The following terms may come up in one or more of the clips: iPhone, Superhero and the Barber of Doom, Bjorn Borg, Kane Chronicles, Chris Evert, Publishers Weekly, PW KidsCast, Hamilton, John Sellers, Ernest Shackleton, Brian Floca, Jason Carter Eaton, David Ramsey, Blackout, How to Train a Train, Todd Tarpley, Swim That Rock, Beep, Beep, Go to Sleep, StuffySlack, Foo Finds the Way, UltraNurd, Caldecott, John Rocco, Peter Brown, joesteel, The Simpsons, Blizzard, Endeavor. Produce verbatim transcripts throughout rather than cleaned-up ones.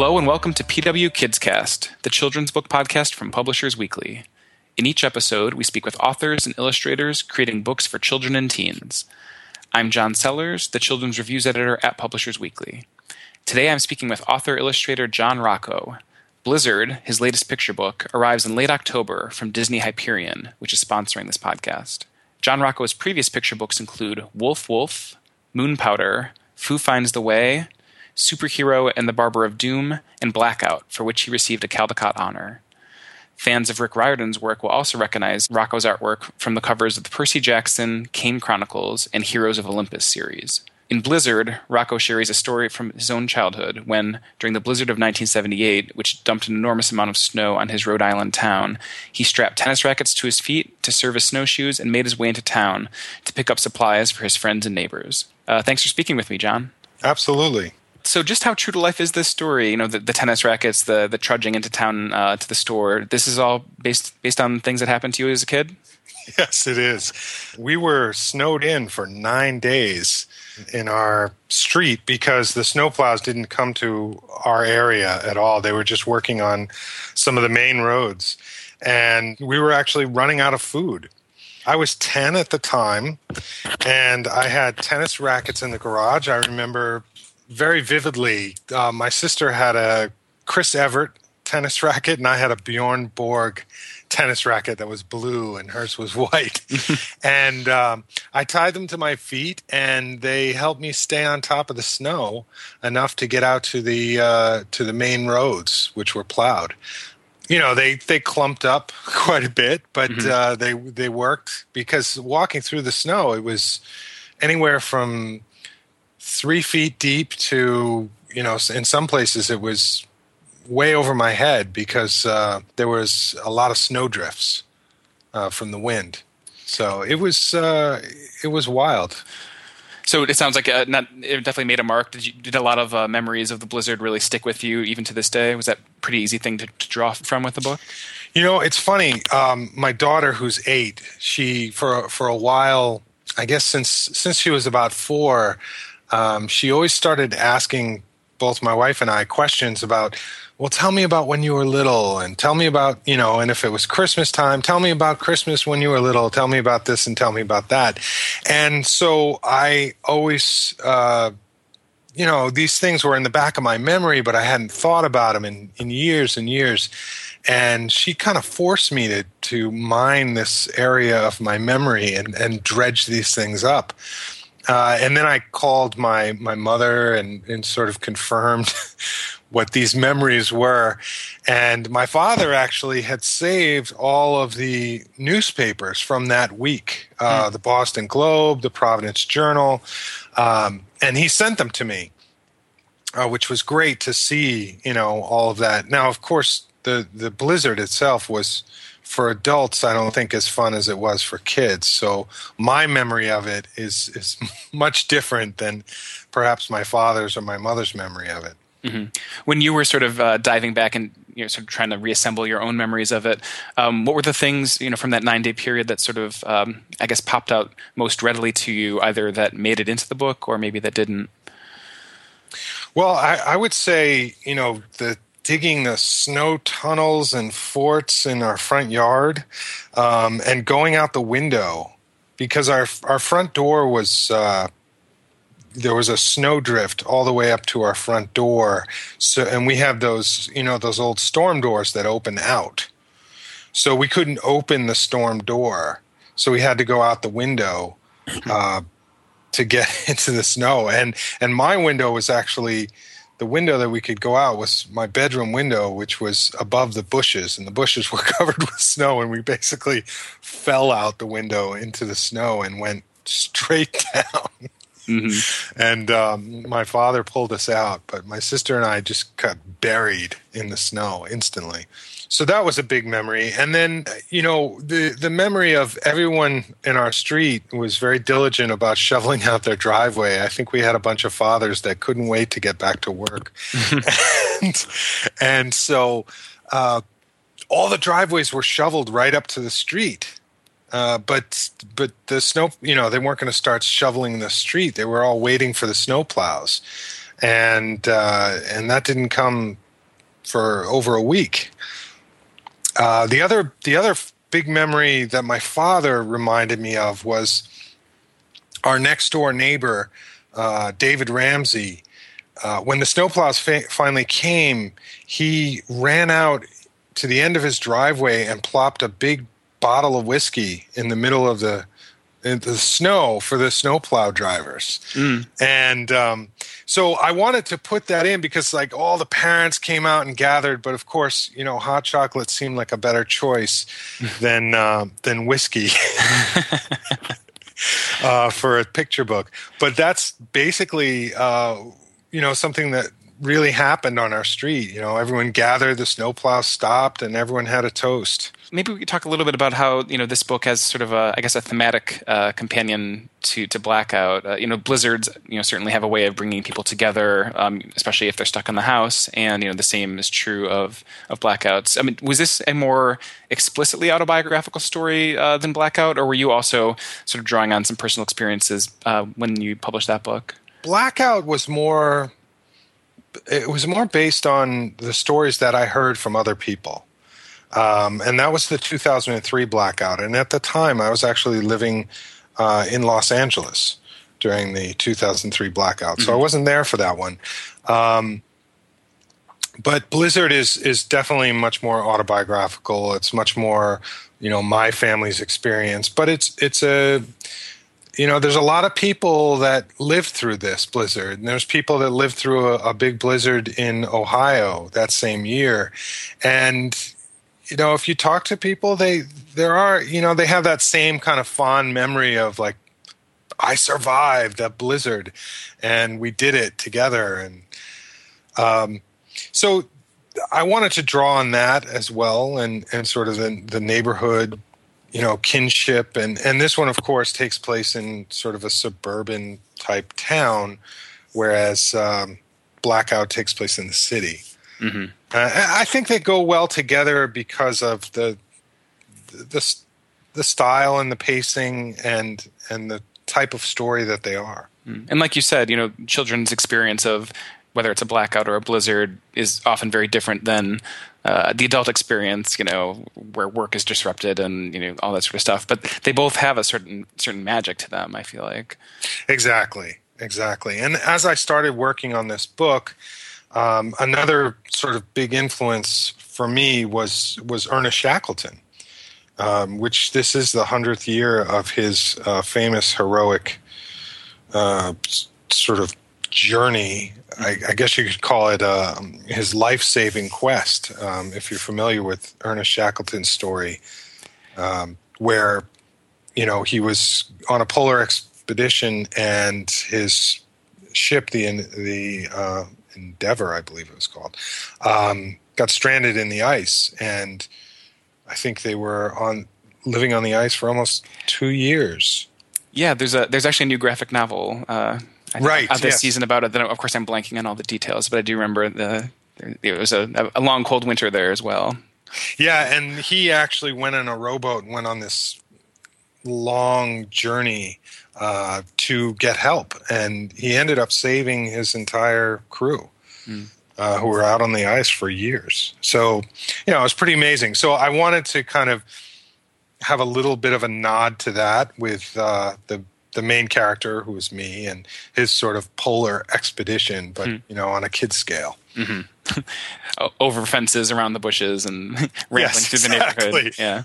Hello and welcome to P W KidsCast, the children's book podcast from Publishers Weekly. In each episode, we speak with authors and illustrators creating books for children and teens. I'm John Sellers, the children's reviews editor at Publishers Weekly. Today I'm speaking with author-illustrator John Rocco. Blizzard, his latest picture book, arrives in late October from Disney Hyperion, which is sponsoring this podcast. John Rocco's previous picture books include Wolf Wolf, Moon Powder, Foo Finds the Way, Superhero and the Barber of Doom, and Blackout, for which he received a Caldecott honor. Fans of Rick Riordan's work will also recognize Rocco's artwork from the covers of the Percy Jackson, Kane Chronicles, and Heroes of Olympus series. In Blizzard, Rocco shares a story from his own childhood when, during the blizzard of nineteen seventy-eight, which dumped an enormous amount of snow on his Rhode Island town, he strapped tennis rackets to his feet to serve as snowshoes and made his way into town to pick up supplies for his friends and neighbors. Uh, thanks for speaking with me, John. Absolutely. So just how true to life is this story? You know, the, the tennis rackets, the the trudging into town uh, to the store. This is all based based on things that happened to you as a kid? Yes, it is. We were snowed in for nine days in our street because the snowplows didn't come to our area at all. They were just working on some of the main roads. And we were actually running out of food. I was ten at the time, and I had tennis rackets in the garage. I remember very vividly, uh, my sister had a Chris Evert tennis racket, and I had a Bjorn Borg tennis racket that was blue, and hers was white. and um, I tied them to my feet, and they helped me stay on top of the snow enough to get out to the uh, to the main roads, which were plowed. You know, they, they clumped up quite a bit, but mm-hmm. uh, they they worked because walking through the snow, it was anywhere from three feet deep to, you know, in some places it was way over my head because uh, there was a lot of snow drifts uh, from the wind. So it was uh, it was wild. So it sounds like a, not, it definitely made a mark. Did you, did a lot of uh, memories of the blizzard really stick with you even to this day? Was that a pretty easy thing to, to draw from with the book? You know, it's funny. Um, my daughter, who's eight, she for for a while, I guess since since she was about four. Um, she always started asking both my wife and I questions about, well, tell me about when you were little, and tell me about, you know, and if it was Christmas time, tell me about Christmas when you were little, tell me about this and tell me about that. And so I always, uh, you know, these things were in the back of my memory, but I hadn't thought about them in, in years and years. And she kind of forced me to, to mine this area of my memory and, and dredge these things up. Uh, and then I called my, my mother and, and sort of confirmed what these memories were. And my father actually had saved all of the newspapers from that week, uh, mm. the Boston Globe, the Providence Journal, um, and he sent them to me, uh, which was great to see, you know, all of that. Now, of course, the, the blizzard itself was, for adults, I don't think as fun as it was for kids. So my memory of it is is much different than perhaps my father's or my mother's memory of it. Mm-hmm. When you were sort of uh, diving back and, you know, sort of trying to reassemble your own memories of it, um, what were the things, you know, from that nine day period that sort of um, I guess popped out most readily to you, either that made it into the book or maybe that didn't? Well, I, I would say, you know, the digging the snow tunnels and forts in our front yard, um, and going out the window because our our front door was uh, there was a snow drift all the way up to our front door. So, and we have those, you know, those old storm doors that open out, so we couldn't open the storm door, so we had to go out the window uh, to get into the snow. And and my window was actually. The window that we could go out was my bedroom window, which was above the bushes, and the bushes were covered with snow, and we basically fell out the window into the snow and went straight down. Mm-hmm. And um, my father pulled us out, but my sister and I just got buried in the snow instantly. So that was a big memory. And then, you know, the, the memory of everyone in our street was very diligent about shoveling out their driveway. I think we had a bunch of fathers that couldn't wait to get back to work. and, and so uh, all the driveways were shoveled right up to the street. Uh, but but the snow, you know, they weren't going to start shoveling the street. They were all waiting for the snow plows. And, uh, and that didn't come for over a week. Uh, the other the other big memory that my father reminded me of was our next door neighbor, uh, David Ramsey. Uh, when the snowplows fa- finally came, he ran out to the end of his driveway and plopped a big bottle of whiskey in the middle of the in the snow for the snowplow drivers. Mm. And um, so I wanted to put that in because, like, all the parents came out and gathered, but of course, you know, hot chocolate seemed like a better choice than uh, than whiskey. uh, for a picture book. But that's basically uh, you know, something that really happened on our street. You know, everyone gathered, the snowplow stopped, and everyone had a toast. Maybe we could talk a little bit about how, you know, this book has sort of a, I guess, a thematic uh, companion to, to Blackout. Uh, you know, blizzards, you know, certainly have a way of bringing people together, um, especially if they're stuck in the house. And, you know, the same is true of, of Blackouts. I mean, was this a more explicitly autobiographical story uh, than Blackout, or were you also sort of drawing on some personal experiences uh, when you published that book? Blackout was more... It was more based on the stories that I heard from other people. Um, and that was the two thousand three blackout. And at the time, I was actually living uh, in Los Angeles during the two thousand three blackout. Mm-hmm. So I wasn't there for that one. Um, but Blizzard is is definitely much more autobiographical. It's much more, you know, my family's experience. But it's it's a... You know, there's a lot of people that lived through this blizzard. And there's people that lived through a, a big blizzard in Ohio that same year. And, you know, if you talk to people, they there are, you know, they have that same kind of fond memory of, like, I survived that blizzard and we did it together. And um, so I wanted to draw on that as well, and, and sort of the, the neighborhood, you know, kinship. And, and this one, of course, takes place in sort of a suburban type town, whereas um, Blackout takes place in the city. Mm-hmm. Uh, I think they go well together because of the, the the the style and the pacing and and the type of story that they are. And like you said, you know, children's experience of whether it's a blackout or a blizzard is often very different than Uh, the adult experience, you know, where work is disrupted and, you know, all that sort of stuff. But they both have a certain certain magic to them, I feel like. Exactly, exactly. And as I started working on this book, um, another sort of big influence for me was was Ernest Shackleton, um, which this is the hundredth year of his uh, famous heroic uh, sort of journey. I, I guess you could call it um, his life-saving quest, um, if you're familiar with Ernest Shackleton's story, um, where, you know, he was on a polar expedition and his ship, the the uh, Endeavor, I believe it was called, um, got stranded in the ice, and I think they were on living on the ice for almost two years. Yeah, there's a there's actually a new graphic novel. Uh I right. This yes. season about it. Then, of course, I'm blanking on all the details, but I do remember the it was a, a long, cold winter there as well. Yeah, and he actually went in a rowboat and went on this long journey uh, to get help, and he ended up saving his entire crew, mm. uh, who were out on the ice for years. So, you know, it was pretty amazing. So I wanted to kind of have a little bit of a nod to that with uh, the. the main character, who was me, and his sort of polar expedition, but, mm. you know, on a kid's scale. Mm-hmm. Over fences, around the bushes, and rambling yes, through the exactly. neighborhood. Yeah.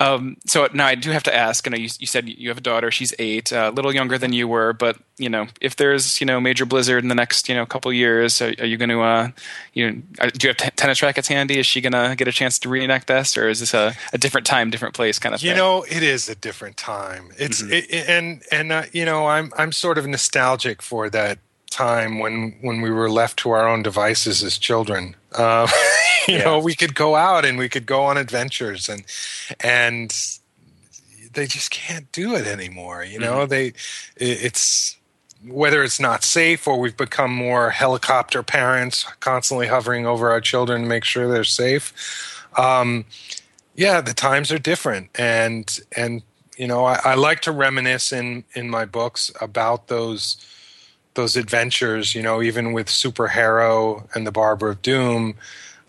Um, so now I do have to ask, you know, you, you said you have a daughter, she's eight, a uh, little younger than you were, but, you know, if there's, you know, major blizzard in the next, you know, couple years, are, are you going to, uh, you know, are, do you have t- tennis rackets handy? Is she going to get a chance to reenact this, or is this a, a different time, different place kind of thing? You know, it is a different time. It's, mm-hmm. it, and, and, uh, you know, I'm, I'm sort of nostalgic for that time when when we were left to our own devices as children. Uh, you yeah. know, we could go out and we could go on adventures, and and they just can't do it anymore. You know, mm-hmm. they it's whether it's not safe or we've become more helicopter parents, constantly hovering over our children to make sure they're safe. Um, yeah, the times are different, and and you know, I, I like to reminisce in in my books about those. Those adventures, you know, even with Superhero and the Barber of Doom,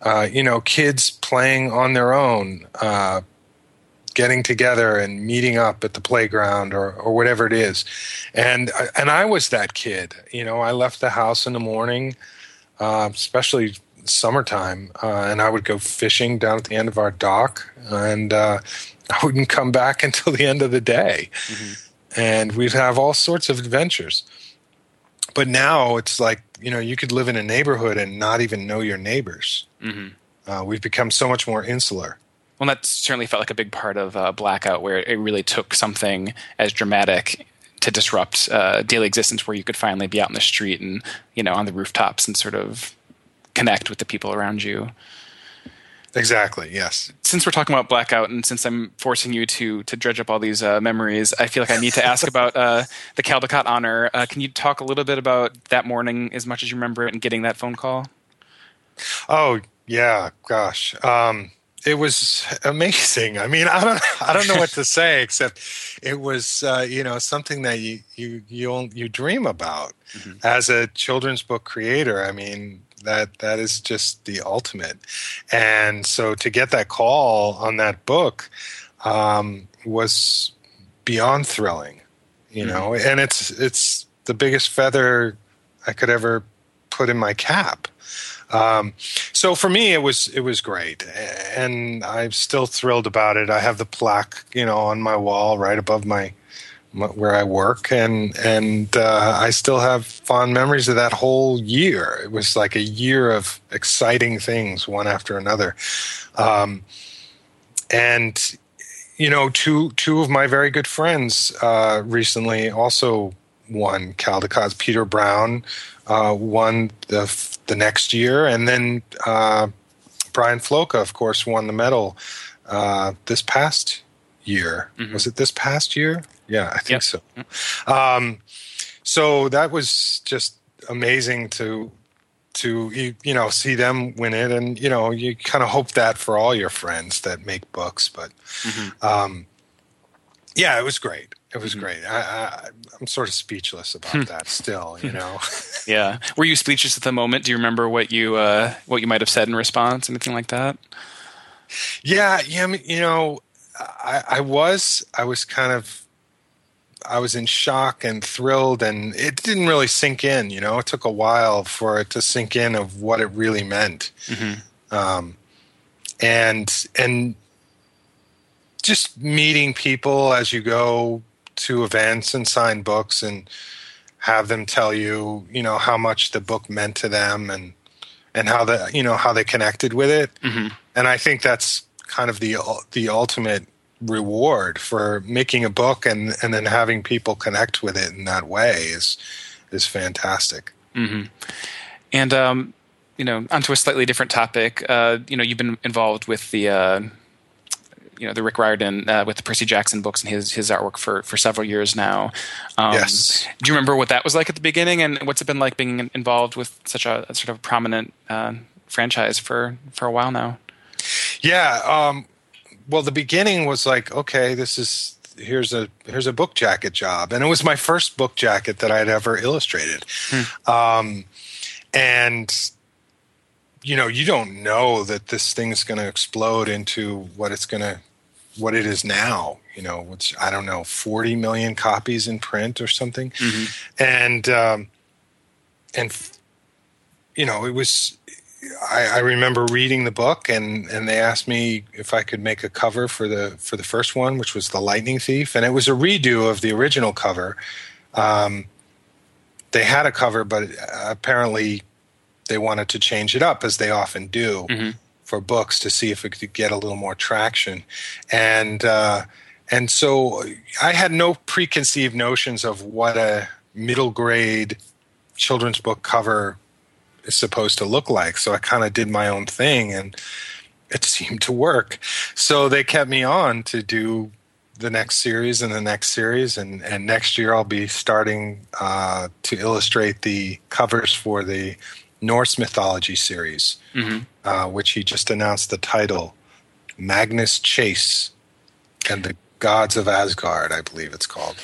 uh, you know, kids playing on their own, uh, getting together and meeting up at the playground or, or whatever it is. And, and I was that kid. You know, I left the house in the morning, uh, especially summertime, uh, and I would go fishing down at the end of our dock, and uh, I wouldn't come back until the end of the day. Mm-hmm. And we'd have all sorts of adventures. But now it's like, you know, you could live in a neighborhood and not even know your neighbors. Mm-hmm. Uh, we've become so much more insular. Well, that certainly felt like a big part of uh, Blackout, where it really took something as dramatic to disrupt uh, daily existence, where you could finally be out in the street and, you know, on the rooftops and sort of connect with the people around you. Exactly, yes. Since we're talking about Blackout, and since I'm forcing you to to dredge up all these uh, memories, I feel like I need to ask about uh, the Caldecott honor. Uh, can you talk a little bit about that morning as much as you remember it and getting that phone call? Oh, yeah, gosh. Um, it was amazing. I mean, I don't I don't know what to say, except it was, uh, you know, something that you, you, you, you dream about. Mm-hmm. As a children's book creator, I mean, That that is just the ultimate. And so to get that call on that book um, was beyond thrilling, you mm-hmm. know. And it's it's the biggest feather I could ever put in my cap. Um, so for me, it was it was great, and I'm still thrilled about it. I have the plaque, you know, on my wall right above my, my where I work, and and uh, I still have fond memories of that whole year. It was like a year of exciting things, one after another, um, and you know, two two of my very good friends uh, recently also won Caldecott's. Peter Brown uh, won the f- the next year, and then uh, Brian Floca, of course, won the medal uh, this past year. Mm-hmm. Was it this past year? Yeah, I think yep. so. Um, so that was just amazing to to you, you know, see them win it, and you know, you kind of hope that for all your friends that make books. But mm-hmm. um, yeah, it was great. It was mm-hmm. great. I, I, I'm sort of speechless about that still. You know. Yeah. Were you speechless at the moment? Do you remember what you uh, what you might have said in response? Anything like that? Yeah. Yeah. You know, I, I was. I was kind of. I was in shock and thrilled, and it didn't really sink in, you know. It took a while for it to sink in of what it really meant. Mm-hmm. Um, and and just meeting people as you go to events and sign books and have them tell you, you know, how much the book meant to them and and how the, you know, how they connected with it. Mm-hmm. And I think that's kind of the the ultimate reward for making a book, and, and then having people connect with it in that way is is fantastic. Mm-hmm. And um, you know, onto a slightly different topic. Uh, you know, you've been involved with the uh, you know the Rick Riordan uh, with the Percy Jackson books and his his artwork for for several years now. Um, yes. Do you remember what that was like at the beginning, and what's it been like being involved with such a, a sort of prominent uh, franchise for for a while now? Yeah. Um, Well, the beginning was like, okay, this is here's a here's a book jacket job, and it was my first book jacket that I'd ever illustrated. Hmm. Um, and you know, you don't know that this thing's going to explode into what it's going to what it is now. You know, which I don't know, forty million copies in print or something, mm-hmm. and um, and you know, it was. I, I remember reading the book, and, and they asked me if I could make a cover for the for the first one, which was The Lightning Thief, and it was a redo of the original cover. Um, they had a cover, but apparently they wanted to change it up, as they often do mm-hmm. for books, to see if it could get a little more traction. And uh, and so I had no preconceived notions of what a middle grade children's book cover is supposed to look like, so I kind of did my own thing, and it seemed to work. So they kept me on to do the next series and the next series, and, and next year I'll be starting uh, to illustrate the covers for the Norse mythology series, mm-hmm. uh, which he just announced the title, Magnus Chase and the Gods of Asgard, I believe it's called.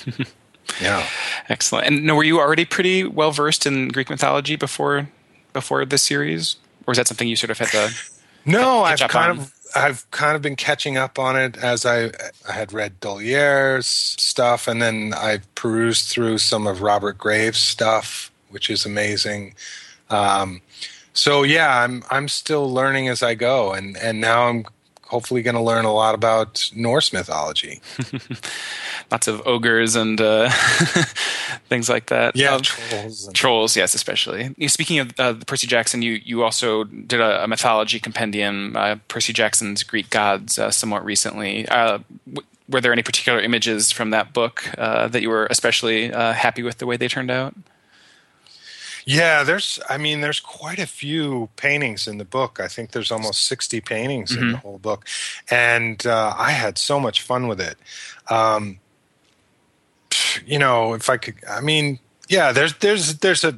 Yeah, excellent. And now, were you already pretty well versed in Greek mythology before? before this series, or is that something you sort of had to No, I've kind on. of I've kind of been catching up on it as I I had read Doliere's stuff, and then I perused through some of Robert Graves' stuff, which is amazing. Um, so yeah, I'm I'm still learning as I go, and and now I'm hopefully going to learn a lot about Norse mythology. Lots of ogres and uh, things like that. Yeah, um, trolls. And- trolls, yes, especially. Speaking of uh, Percy Jackson, you, you also did a, a mythology compendium, uh, Percy Jackson's Greek Gods, uh, somewhat recently. Uh, w- were there any particular images from that book uh, that you were especially uh, happy with the way they turned out? Yeah, there's, I mean, there's quite a few paintings in the book. I think there's almost sixty paintings mm-hmm. in the whole book. And uh, I had so much fun with it. Um, you know, if I could, I mean, yeah, there's, there's, there's a,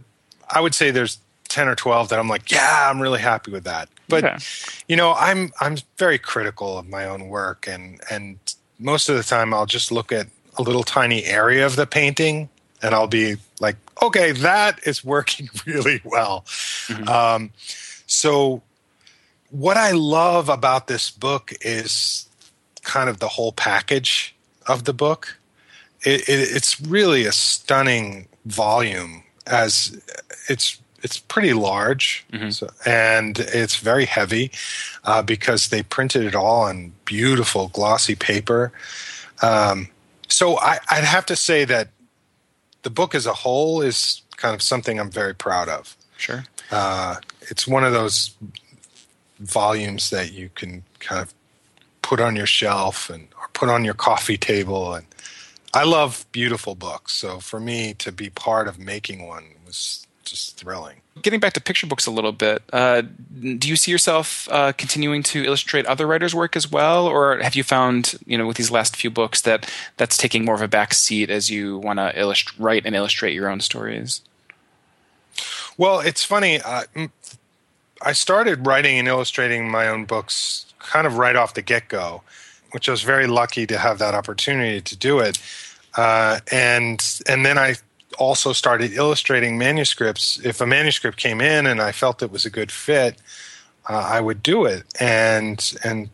I would say there's ten or twelve that I'm like, yeah, I'm really happy with that. But, okay. you know, I'm, I'm very critical of my own work. And, and most of the time I'll just look at a little tiny area of the painting and I'll be like, okay, that is working really well. Mm-hmm. Um, so what I love about this book is kind of the whole package of the book. It, it, it's really a stunning volume, as it's it's pretty large, mm-hmm. so, and it's very heavy uh, because they printed it all on beautiful glossy paper. Um, so I, I'd have to say that the book as a whole is kind of something I'm very proud of. Sure. Uh, it's one of those volumes that you can kind of put on your shelf and or put on your coffee table. And I love beautiful books. So for me to be part of making one was just thrilling. Getting back to picture books a little bit, uh, do you see yourself uh, continuing to illustrate other writers' work as well, or have you found, you know, with these last few books that that's taking more of a back seat as you want to illust- write and illustrate your own stories? Well, it's funny. Uh, I started writing and illustrating my own books kind of right off the get-go, which I was very lucky to have that opportunity to do it, uh, and and then I. also started illustrating manuscripts. If a manuscript came in and I felt it was a good fit, uh, I would do it. And and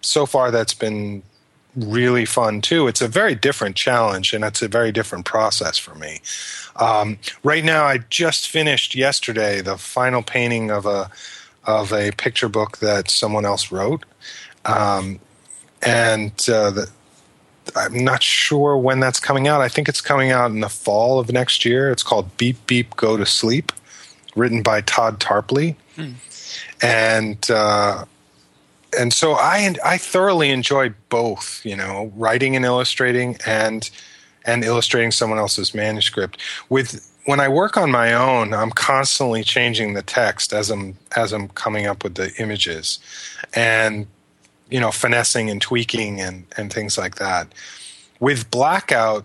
so far that's been really fun too. It's a very different challenge and it's a very different process for me. Um, right now I just finished yesterday the final painting of a of a picture book that someone else wrote. Um, and uh, the I'm not sure when that's coming out. I think it's coming out in the fall of next year. It's called Beep, Beep, Go to Sleep, written by Todd Tarpley. Hmm. And uh, and so I I thoroughly enjoy both, you know, writing and illustrating and and illustrating someone else's manuscript. With when I work on my own, I'm constantly changing the text as I'm as I'm coming up with the images. And you know, finessing and tweaking and, and things like that. With Blackout,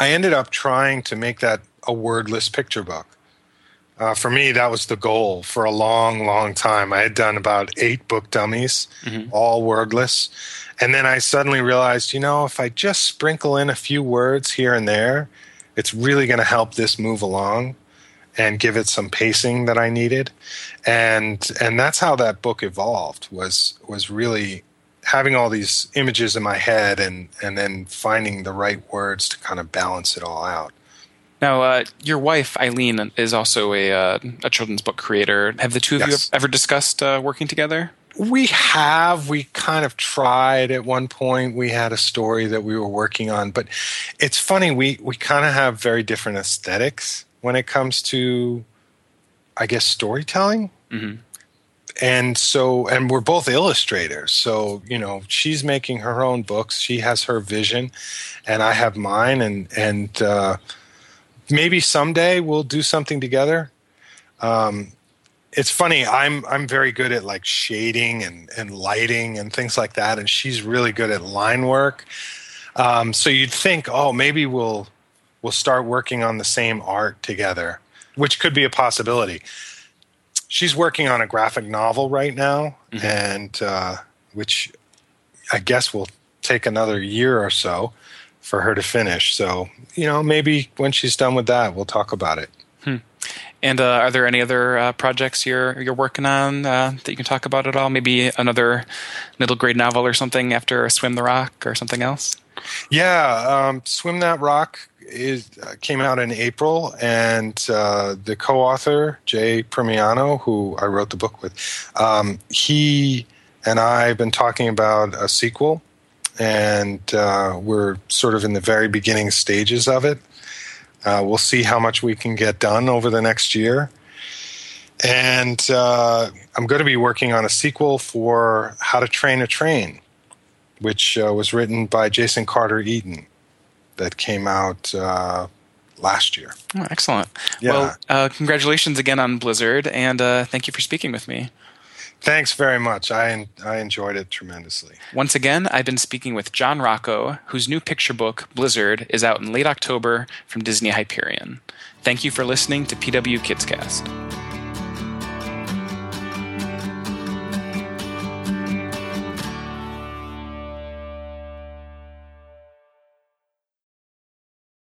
I ended up trying to make that a wordless picture book. Uh, for me, that was the goal for a long, long time. I had done about eight book dummies, mm-hmm. all wordless. And then I suddenly realized, you know, if I just sprinkle in a few words here and there, it's really going to help this move along and give it some pacing that I needed. And and that's how that book evolved, was was really having all these images in my head and, and then finding the right words to kind of balance it all out. Now, uh, your wife, Eileen, is also a, uh, a children's book creator. Have the two of yes. you ever discussed uh, working together? We have. We kind of tried at one point. We had a story that we were working on. But it's funny, we, we kind of have very different aesthetics when it comes to, I guess, storytelling. Mm-hmm. And so, and we're both illustrators. So, you know, she's making her own books. She has her vision and I have mine. And, and uh, maybe someday we'll do something together. Um, it's funny. I'm, I'm very good at like shading and, and lighting and things like that. And she's really good at line work. Um, so you'd think, oh, maybe we'll, We'll start working on the same art together, which could be a possibility. She's working on a graphic novel right now, mm-hmm. and uh, which I guess will take another year or so for her to finish. So, you know, maybe when she's done with that, we'll talk about it. Hmm. And uh, are there any other uh, projects you're you're working on uh, that you can talk about at all? Maybe another middle grade novel or something after Swim the Rock or something else? Yeah, um, Swim That Rock is uh, came out in April, and uh, the co-author, Jay Primiano, who I wrote the book with, um, he and I have been talking about a sequel, and uh, we're sort of in the very beginning stages of it. Uh, we'll see how much we can get done over the next year. And uh, I'm going to be working on a sequel for How to Train a Train, which uh, was written by Jason Carter Eaton that came out uh, last year. Oh, excellent. Yeah. Well, uh, congratulations again on Blizzard, and uh, thank you for speaking with me. Thanks very much. I I enjoyed it tremendously. Once again, I've been speaking with John Rocco, whose new picture book, Blizzard, is out in late October from Disney Hyperion. Thank you for listening to P W KidsCast.